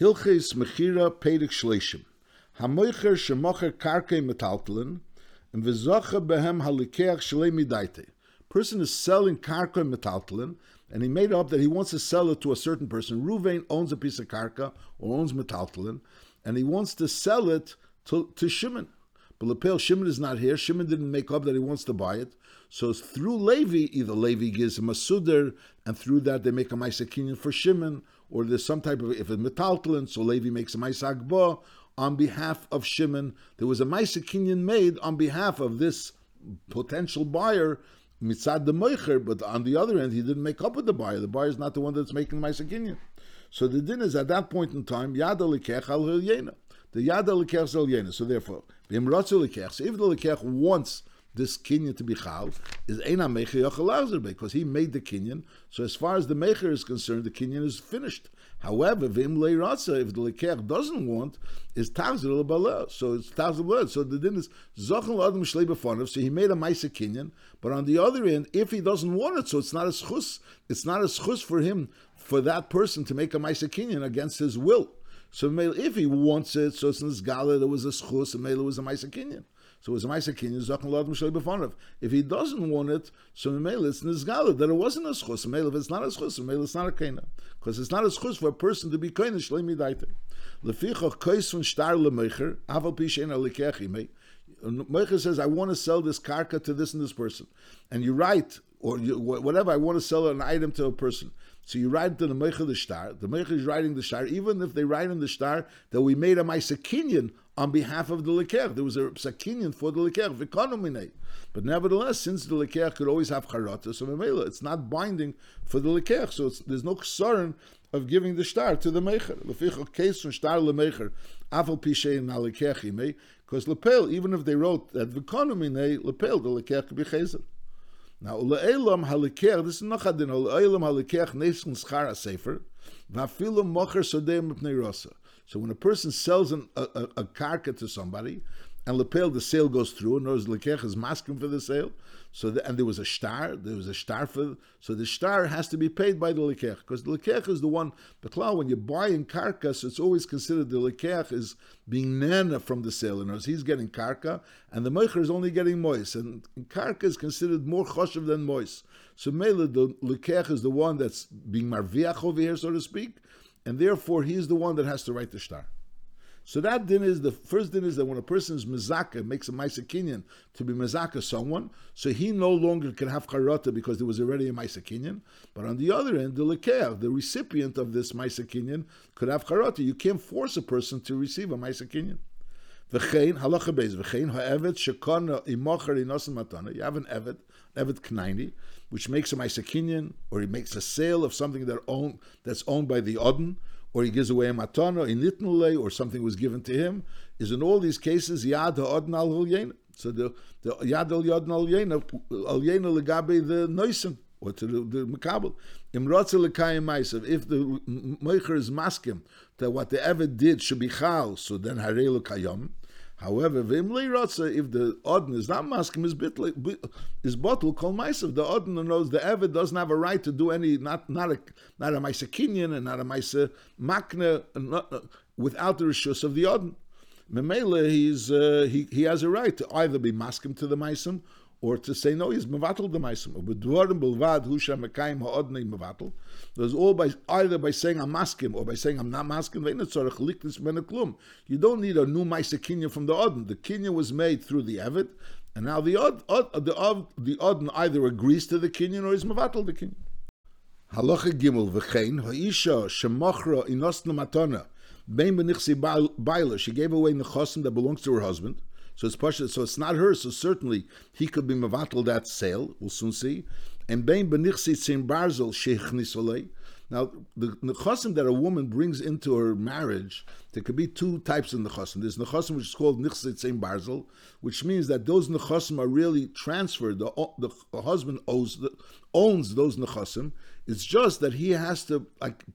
Hilchis Mechira Peirik Shleishim. Hamoicher shemocher karkei metaltelin and v'zocha behem halikeach shlei midaite. Person is selling karkei metaltelin, and he made up that he wants to sell it to a certain person. Ruvain owns a piece of karka or owns metaltelin, and he wants to sell it to Shimon. But Lepel, Shimon is not here. Shimon didn't make up that he wants to buy it. So through Levi, either Levi gives him a sudar, and through that they make a ma'asekinyan for Shimon, or there's some type of, if it's metaltelin, so Levi makes a ma'asagbo on behalf of Shimon. There was a ma'asekinyan made on behalf of this potential buyer, mitzad the moicher, but on the other end, he didn't make up with the buyer. The buyer is not the one that's making the ma'asekinyan. So the din is at that point in time, yad alikech al hilyena. The yad alikech al hilyena. So therefore, if the lekech wants this kinyan to be chal, is eina mecher yochel lachzor beh, because he made the kinyan. So as far as the mecher is concerned, the kinyan is finished. However, if the lekech doesn't want, is tachzir lebaleh. So it's tachzir lebaleh. So the din is zochen l'adam shlei b'fonav. So he made a ma'aser kinyan, but on the other end, if he doesn't want it, so it's not a schus. It's not a schus for him, for that person to make a ma'aser kinyan against his will. So if he wants it, so it's in his gala, there was a schus, and Mela was a ma'aser kinyan. So it was a ma'aser kinyan, zochen l'adam shlei b'fonav. If he doesn't want it, so Mela it's in his gala, that it wasn't a schus, and Mela if it's not a schus, and Mela it's not a kaina. Because it's not a schus for a person to be kaina, shlei midaita. Lefichach kois von shtar lemecher, aval pi she'en alikech imei. Mecher says, I want to sell this karka to this and this person. And you write, or you, whatever, I want to sell an item to a person. So you write to the Meicher the Shtar. The Meicher is writing the Shtar. Even if they write in the Shtar that we made a Meiser Kinyan on behalf of the Lekech, there was a Kinyan for the Lekech, V'konominei. But nevertheless, since the Lekech could always have Charata, so Memela, it's not binding for the Lekech. So there's no Ksoren of giving the Shtar to the Meicher. Lefichach case from Shtar leMeicher, Aval pi she'en haLekech imei. Because Lepel, even if they wrote that V'konominei, Lepel, the Lekech could be Chesed. Now, le'elam halikech, this is not hadin, le'elam halikech neschen schar ha-sefer, v'afilo mocher sodeim mipnei rosa. So when a person sells a karka to somebody, and lepel, the sale goes through, and knows lekech is masking for the sale, so and there was a shtar for, so the shtar has to be paid by the lekech, because the lekech is the one, the klal, when you buy in karka, so it's always considered the lekech is being nana from the sale, in other words, he's getting karka, and the meicher is only getting mois, and karka is considered more choshev than mois. So mele, the lekech is the one that's being marviach over here, so to speak, and therefore he's the one that has to write the shtar. So that din is, the first din is that when a person is mezaka, makes a ma'aser kinyan to be mezaka someone, so he no longer can have charata because there was already a ma'aser kinyan. But on the other end, the lekeh, the recipient of this ma'aser kinyan, could have charata. You can't force a person to receive a ma'aser kinyan. V'chein, halacha beis, v'chein ha'evet shekana imocher inosan matana. You have an evet k'naini, which makes a ma'aser kinyan, or he makes a sale of something that's owned by the odin, or he gives away a matana, in nitnulei, or something was given to him, is in all these cases yad ha'odin al hulyena. So the yad ha'odin al hulyena legabe the noisim, or to the mekabel. Im rotze lekayim ma'aser. If the meicher is maskim that what the eved did should be chal, so then harei lekayom. However, v'im leirotze, if the odin is not maskim, is bottle called ma'aser. The odin knows the eved doesn't have a right to do any, not a ma'aser kinyan and not a ma'aser makne, without the reshus of the odin. Memele, he has a right to either be maskim to the ma'aser or to say no, he's mevatel the ma'aser. B'dvarim b'lvad hu shemakayim ha'odin mevatel. There's all by either by saying I'm maskim or by saying I'm not maskim. You don't need a new ma'aser kinyan from the odin. The kinyan was made through the eved, and now the odin either agrees to the kinyan or is mevatel the kinyan. Halacha gimel v'chein ha'isha shemochra inosna matana bein b'nichsi baila. She gave away nechosim that belongs to her husband. So it's Pasha, so it's not her, so certainly he could be mevatel that sale, we'll soon see. And bein benichsi tzin barzel sheichnis olei. Now, the nechosim that a woman brings into her marriage, there could be two types of nechosim. There's nechosim which is called nichsi tzin barzel, which means that those nechosim are really transferred. The husband owns those nechosim. It's just that he has to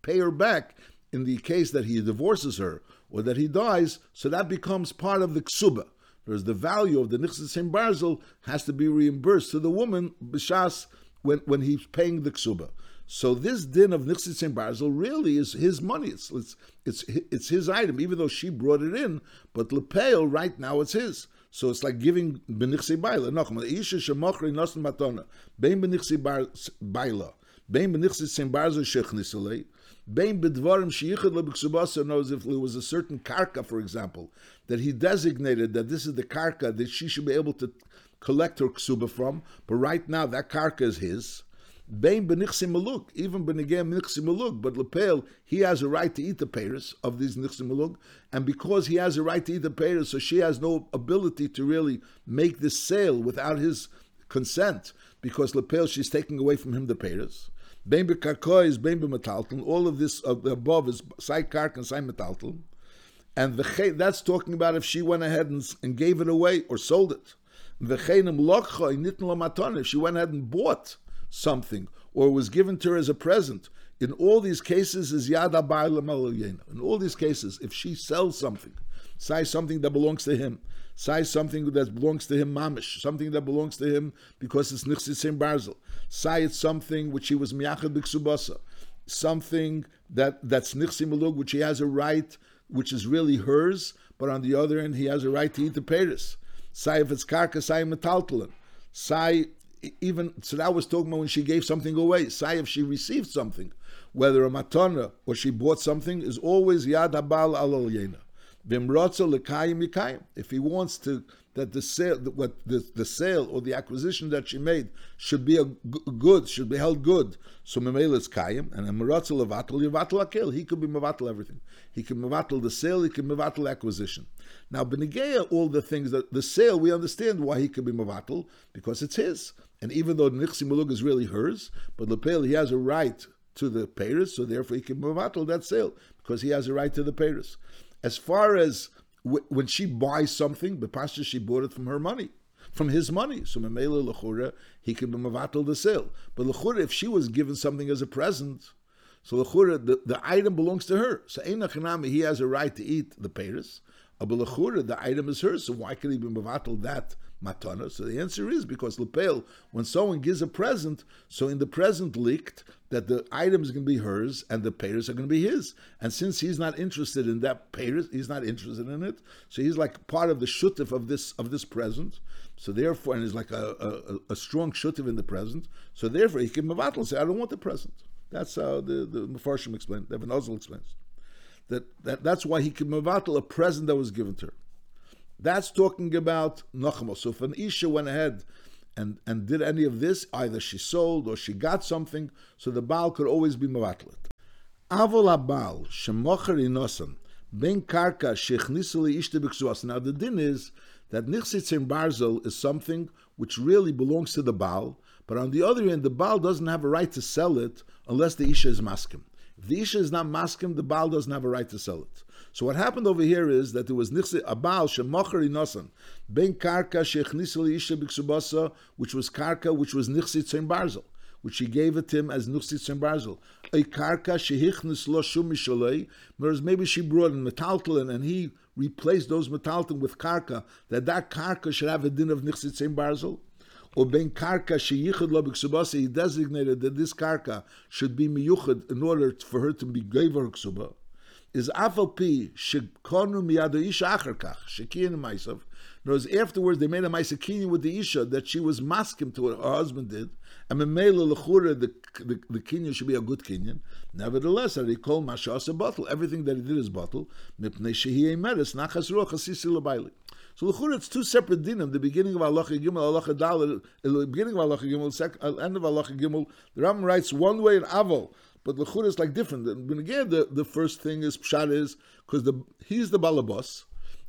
pay her back in the case that he divorces her or that he dies, so that becomes part of the ksuba. Whereas the value of the nichsat barzel has to be reimbursed to the woman b'shas when he's paying the ksuba. So this din of Nichsitzin Barzel really is his money. It's his item, even though she brought it in. But Lepeil, right now, it's his. So it's like giving Benichsi Baila. Nachum, Isha Shemochri Nosn Matona. Bein Benichsi Baila. Bein Benichsitzin Barzel Shechnisalei. Bein Bidvarim Sheichad Lebiksubasa knows if there was a certain karka, for example, that he designated that this is the karka that she should be able to collect her ksuba from. But right now, that karka is his. Bein benichsi maluk, even benigam nichsi maluk, but Lepeil, he has a right to eat the payers of these nichsi maluk, and because he has a right to eat the payers, so she has no ability to really make this sale without his consent, because Lepeil, she's taking away from him the payers. Bein bekarkoi is bein b'metalton, all of this of the above is side kark and side metalton, and that's talking about if she went ahead and gave it away or sold it. V'cheinim lokchoi nitn l'maton, if she went ahead and bought something, or was given to her as a present. In all these cases, is yad ha'ba'al l'malayin. In all these cases, if she sells something, say something that belongs to him, say something that belongs to him mamish, something that belongs to him because it's nichsitzin barzel, say it's something which he was miyachad b'ksubasa, something that's nichsi malug, which he has a right, which is really hers, but on the other end, he has a right to eat the peiris. Say if it's karka, say metaltalin, say. Even so, that was talking about when she gave something away. Say if she received something, whether a matana or she bought something, is always yad habal alal yena. Vimrotza lekayim yekayim. If he wants to that the sale, what the sale or the acquisition that she made should be a good, should be held good. So memel is kayim, and amrotza levatel yevatel akel. He could be mevatel everything. He can mevatel the sale. He can mevatel acquisition. Now benegea all the things that the sale, we understand why he could be mevatel, because it's his. And even though Nixi Malug is really hers, but Lepeil, he has a right to the payers, so therefore he can mevatel that sale, because he has a right to the payers. As far as when she buys something, Bepashta, she bought it from her money, from his money. So Memela Lechura, he can mevatel the sale. But Lechura, if she was given something as a present, so Lechura, the item belongs to her. So Eina Chanami, he has a right to eat the payers. But Lechura, the item is hers, so why can he be mevatel that matana? So the answer is because Lepeil, when someone gives a present, so in the present leaked that the item is going to be hers and the payers are going to be his. And since he's not interested in that payers, he's not interested in it. So he's like part of the shutif of this present. So therefore, and he's like a strong shutif in the present. So therefore, he can mevatel and say, I don't want the present. That's how the Mefarshim explained. The Ibn Azal explains that's why he can mevatel a present that was given to her. That's talking about Nachama. So if an Isha went ahead and did any of this, either she sold or she got something, so the Baal could always be mevatlet. Avol HaBaal, shemocher inosan, ben karka, shechnisel ishte b'ksuas. Now the din is that Nichsitzin Barzel is something which really belongs to the Baal, but on the other hand, the Baal doesn't have a right to sell it unless the Isha is maskim. If the Isha is not maskim, the Baal doesn't have a right to sell it. So what happened over here is that there was Nichsi Abal Shemocher Inosan Ben Karka Shechnisli Isha Biksubasa, which was Karka, which was Nichsitzin Barzel, which she gave it to him as Nichsitzin Barzel. A Karka Shehichnis Lo Shumishalei, whereas maybe she brought in metaltalin and he replaced those metaltalin with Karka, that Karka should have a din of Nichsitzin Barzel. Or Ben Karka Sheyichud Lo Biksubasa, he designated that this Karka should be Miyuchud in order for her to be Gaver Ksubah. Is afal pi shekonu miyado isha acher kach shekiyin meisav. Whereas afterwards they made a meisakiyin with the isha that she was maskim to what her husband did, and memela lechura the kinyan should be a good kinyan. Nevertheless, I recall mashas a bottle. Everything that he did is bottle. Mipnei shehi emeres nachas ruach hasisi lebayli. So lechura it's two separate dinim. The beginning of halacha gimel, halacha dalet. The beginning of halacha gimel, end of halacha gimel. The Rambam writes one way in avol. But lechura is like different. And again, the first thing is pshat is because he's the balabos,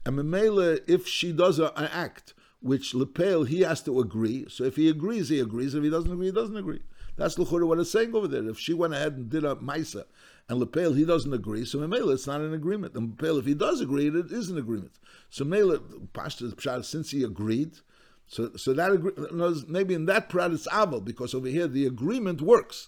and memela if she does an act which Lepeil he has to agree. So if he agrees, he agrees. If he doesn't agree, he doesn't agree. That's lechura what it's saying over there. If she went ahead and did a maisa, and Lepeil he doesn't agree, so memela it's not an agreement. And Lepeil if he does agree, it is an agreement. So memela pshat since he agreed, so that maybe in that pshat it's aval because over here the agreement works.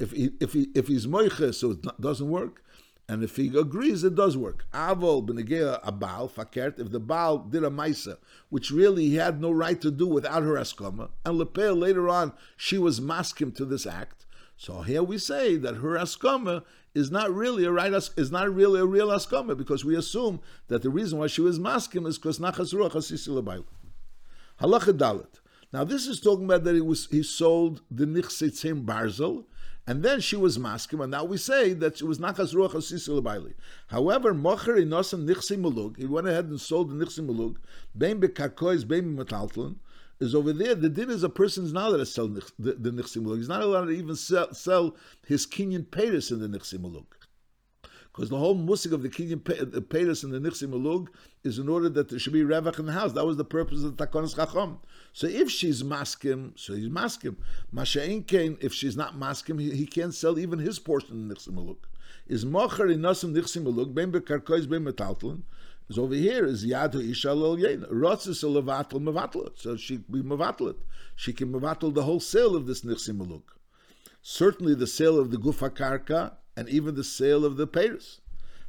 If he's moiches, so it doesn't work, and if he agrees, it does work. Avol benegea abal fakert. If the Baal did a maisa, which really he had no right to do without her askama, and Lepeil later on she was maskim to this act, So here we say that her askama is not really a right, is not really a real askama, because we assume that the reason why she was maskim is because nachas ruach asisi lebayla. Halacha dalet. Now this is talking about that he sold the nichsitzim barzel, and then she was maskim, and now we say that she was nachas ruach asisi lebayla. However, mocher inosan nichsim mulug, he went ahead and sold the nichsim mulug, bein bekakois bein metaltlin. Is over there, the din is a person's not allowed to sell the nichsim ulug. He's not allowed to even sell his kinyan peiros in the nichsim ulug, because the whole musik of the kinyan peiros in the nichsim ulug is in order that there should be revach in the house. That was the purpose of the takonos chacham. So if she's maskim, so he's maskim. Masha'in kain, if she's not maskim, he can't sell even his portion of the nichsim ulug. Is mocher inasim nichsim ulug, ben bekarkois ben metaltlin. So over here is Yadu Isha Lel Yein. Rotzis Levatl Mevatl. So she be Mevatl. She can Mevatl the whole sale of this Nichsi Muluk. Certainly the sale of the Gufa Karka and even the sale of the Peiris.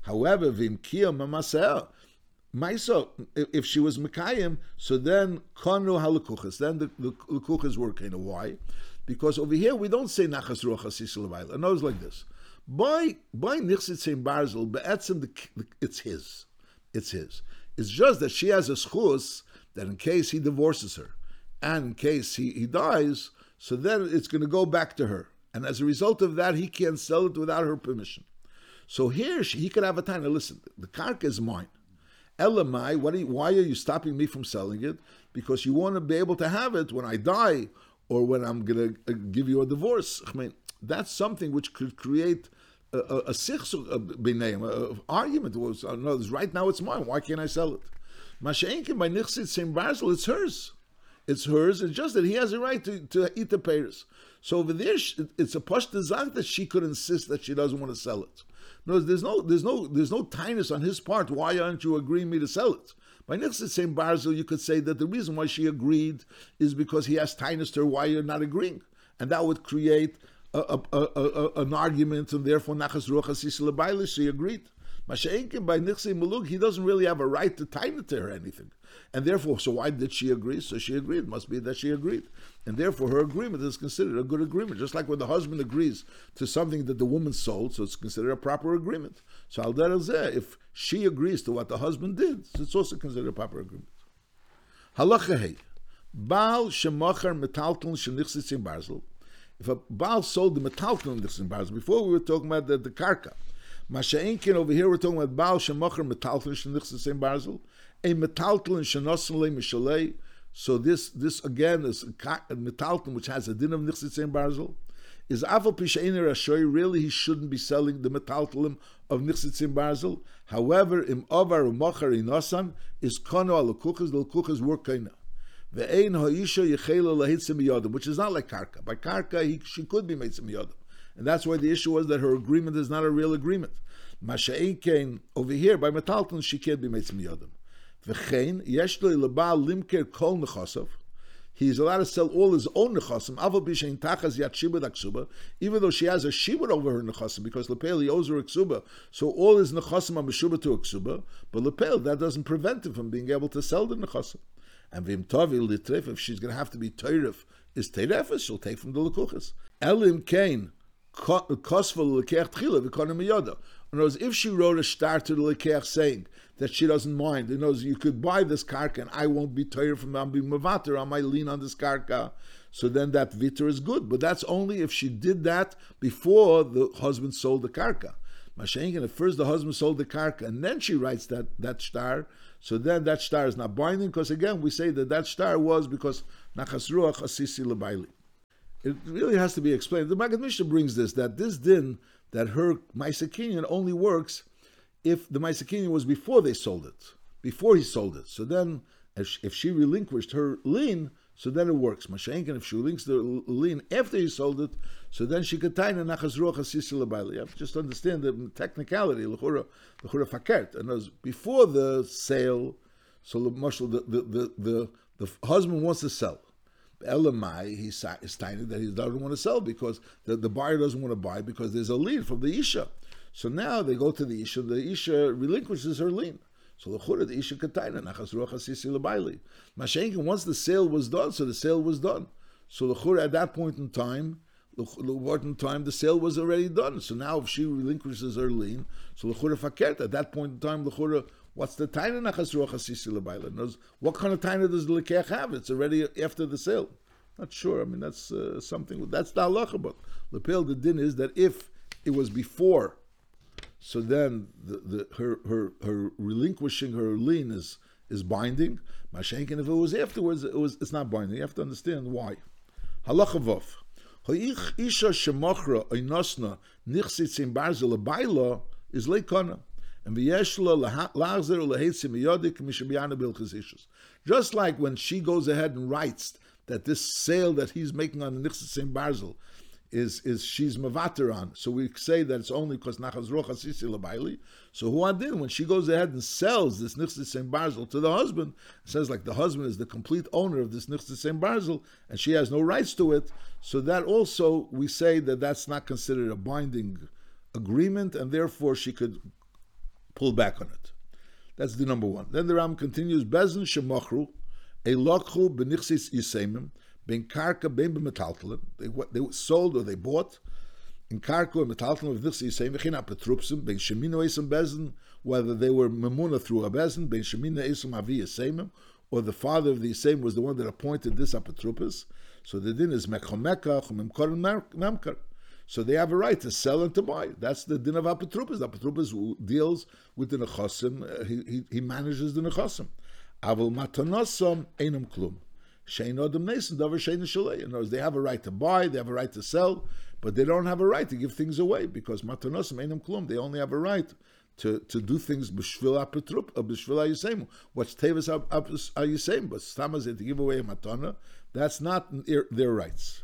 However, Vimkiya Mamasel. Maiso, if she was Mekayim, so then Konu Halukuchas. Then the Lukuchas were kind of why? Because over here we don't say Nachas Ruach Asisi Levaila. And it was like this. By Nichsitzim Barzel, Be'etzim, it's his. It's his. It's just that she has a schus that in case he divorces her and in case he dies, so then it's going to go back to her. And as a result of that, he can't sell it without her permission. So here he could have a time. Now listen, the karka is mine. Elamai, why are you stopping me from selling it? Because you want to be able to have it when I die or when I'm going to give you a divorce. I mean, that's something which could create a sichsuk argument was, no, right now it's mine, why can't I sell it? Masha'enkin by nichsit same barzel, it's hers. It's hers, it's just that he has a right to eat the peiros. So over there, it's a pashta zak that she could insist that she doesn't want to sell it. No, there's no tinus on his part, why aren't you agreeing me to sell it? By nichsit same barzel, you could say that the reason why she agreed is because he has tinus to her, why you're not agreeing? And that would create an argument, and therefore nachas ruach asisi lebayla, she agreed. Masha'enkin by nichsi mulug, he doesn't really have a right to time it to her or anything, and therefore, so why did she agree? So she agreed. Must be that she agreed, and therefore her agreement is considered a good agreement. Just like when the husband agrees to something that the woman sold, so it's considered a proper agreement. So al derech zeh, if she agrees to what the husband did, so it's also considered a proper agreement. Halacha hey, baal shemacher metalton shenichsitzim barzel. If a Baal sold the metalton in this embarrassment, before we were talking about the karka. Masha'enkin over here we're talking about Baal shemacher metalton shenichsitz barzel, a metalton shenosen le'mishalei. So this again is a metalton which has a din of nichsitz barzel. Is afal pi she'ein rashoy, really he shouldn't be selling the metalton of nichsitz barzel. However, im avar u'macher inosan is kono alukuchas, the lukuchas were kaina. Ve'ein ha'isha yechela lehitzim yodam, which is not like karka. By karka, she could be made some yodam, and that's why the issue was that her agreement is not a real agreement. Masha'en kain over here by metalton, she can't be made some yodam. Ve'chein yesh lo leba'al limker kol nechosav. He's allowed to sell all his own nechosim. Aval pi she'ein tachas yad shibud aksuba, even though she has a shibud over her nechosim, because lepel he owes her aksuba. So all his nechosim are meshubah to aksuba, but lepel that doesn't prevent him from being able to sell the nechosim. And v'im tovil litref, if she's going to have to be teiref, is teirefes, she'll take from the lekuchas. Elim kain, kosvel lekech tchila v'konim yoda. In other words, if she wrote a shtar to the lekech saying that she doesn't mind, in other words, you could buy this karka and I won't be teiref from I'm being mevater, I might lean on this karka, so then that viter is good. But that's only if she did that before the husband sold the karka. Masha'enkin, at first the husband sold the karka, and then she writes that shtar, so then that shtar is not binding, because again we say that shtar was because nachas ruach asisi lebayli. It really has to be explained. The Maggid Mishnah brings this, that this din, that her ma'aser kinyan only works if the ma'aser kinyan was before they sold it, before he sold it. So then, if she relinquished her lien, so then it works. Masha'enkin, if she relinquished the lien after he sold it, so then she could tie in nachas ruach asisi lebayli. You have to just understand the technicality, l'chura fakert. And as before the sale, so the husband wants to sell. Elamai, he's tying that he doesn't want to sell because the buyer doesn't want to buy because there's a lien from the isha. So now they go to the isha. The isha relinquishes her lien. So l'chura the isha could tie in nachas ruach asisi lebayli. Masha'enkin, once the sale was done, so the sale was done. So l'chura at that point in time, L'Huvartin time, the sale was already done. So now if she relinquishes her lien, so l'chura fakert, at that point in time, l'chura, what's the taina nachas ruach hasisi l'bayla? What kind of taina does the l'keach have? It's already after the sale. Not sure. I mean, that's something, that's the halacha book. L'peil, the din is that if it was before, so then her relinquishing her lien is binding. Mashenkin, if it was afterwards, it's not binding. You have to understand why. Halacha vav. Just like when she goes ahead and writes that this sale that he's making on the Nichsitzin Barzel is she's mevater on, so we say that it's only because nachas ruach hasisi l'bayli. So huadin, when she goes ahead and sells this Nichsitzin Barzel to the husband, it says like the husband is the complete owner of this Nichsitzin Barzel and she has no rights to it. So that also we say that that's not considered a binding agreement, and therefore she could pull back on it. That's the number one. Then the Ram continues: Bezin shemachru elokhu b'nichsis yisemim. They sold or they bought in karka and metalton of this same v'china petrupsim ben shemina esam bezin, whether they were memuna through a bezin ben shemina esam avi yisemim, or the father of the yisemim was the one that appointed this apetrupis. So the din is mechomeka chumimkor memkar. So they have a right to sell and to buy. That's the din of apetrupis. Apetrupis deals with the nechosim. He manages the nechosim. Avul matanosam einam klum. They have a right to buy, they have a right to sell, but they don't have a right to give things away, because matanosam einam klum, they only have a right to do things b'shvil apetrup or b'shvil ayusemu. What's tevis ayusemu? But stamas to give away a matana, that's not their rights.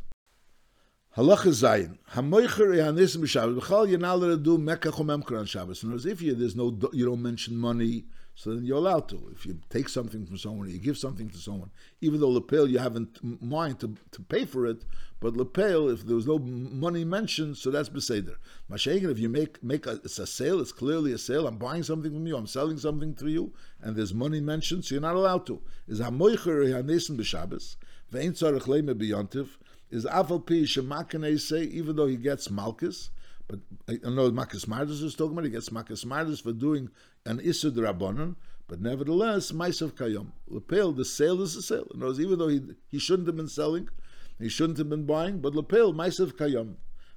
Halacha zayin hamoicher ehanesim b'shabbos b'chal yenal do mekachomem kran shabbos. In other words, if you don't mention money, so then you're allowed to. If you take something from someone, or you give something to someone, even though l'peil you haven't mind to pay for it, but l'peil, if there was no money mentioned, so that's beseder. Mashenkin, if you make it's a sale, it's clearly a sale. I'm buying something from you, I'm selling something to you, and there's money mentioned, so you're not allowed to. Is hamoicher ehanesim b'shabbos ve'ein tzarich leime b'yontiv is afal pi shemakanei say, even though he gets malchus. But I know Makas Mardus is talking about. He gets Makas Mardus for doing an Isur D'Rabbanan, but nevertheless, Ma'asav Kayom. L'Peil, the sale is a sale. In other words, even though he shouldn't have been selling, he shouldn't have been buying, but L'Peil, Ma'asav Kayom.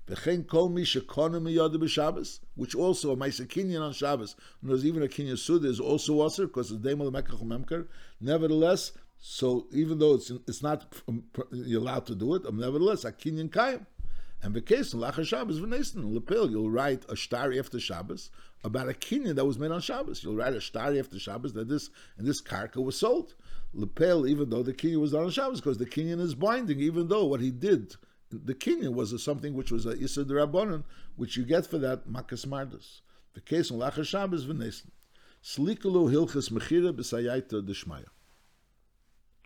V'chein kol mi shekona miyado b'Shabbos, which also a Ma'aser Kinyan on Shabbos. In other words, even a Kinyan Suda is also Osir, because it's Deimel Mekach Memker. Nevertheless, so even though it's not you're allowed to do it, nevertheless, a Kinyan Kayom. And the case of Lachar Shabbos v'Neistin L'Peil, you'll write a shtar after Shabbos about a kinyan that was made on Shabbos. You'll write a shtar after Shabbos that this karka was sold. L'Peil, even though the kinyan was not on Shabbos, because the kinyan is binding, even though what he did, the kinyan was something which was a Isur D'Rabbanan, which you get for that Makas Mardus. The case of Lachar Shabbos v'Neistin Slikulu Hilchas Mechira B'Sayaita D'Shmaya.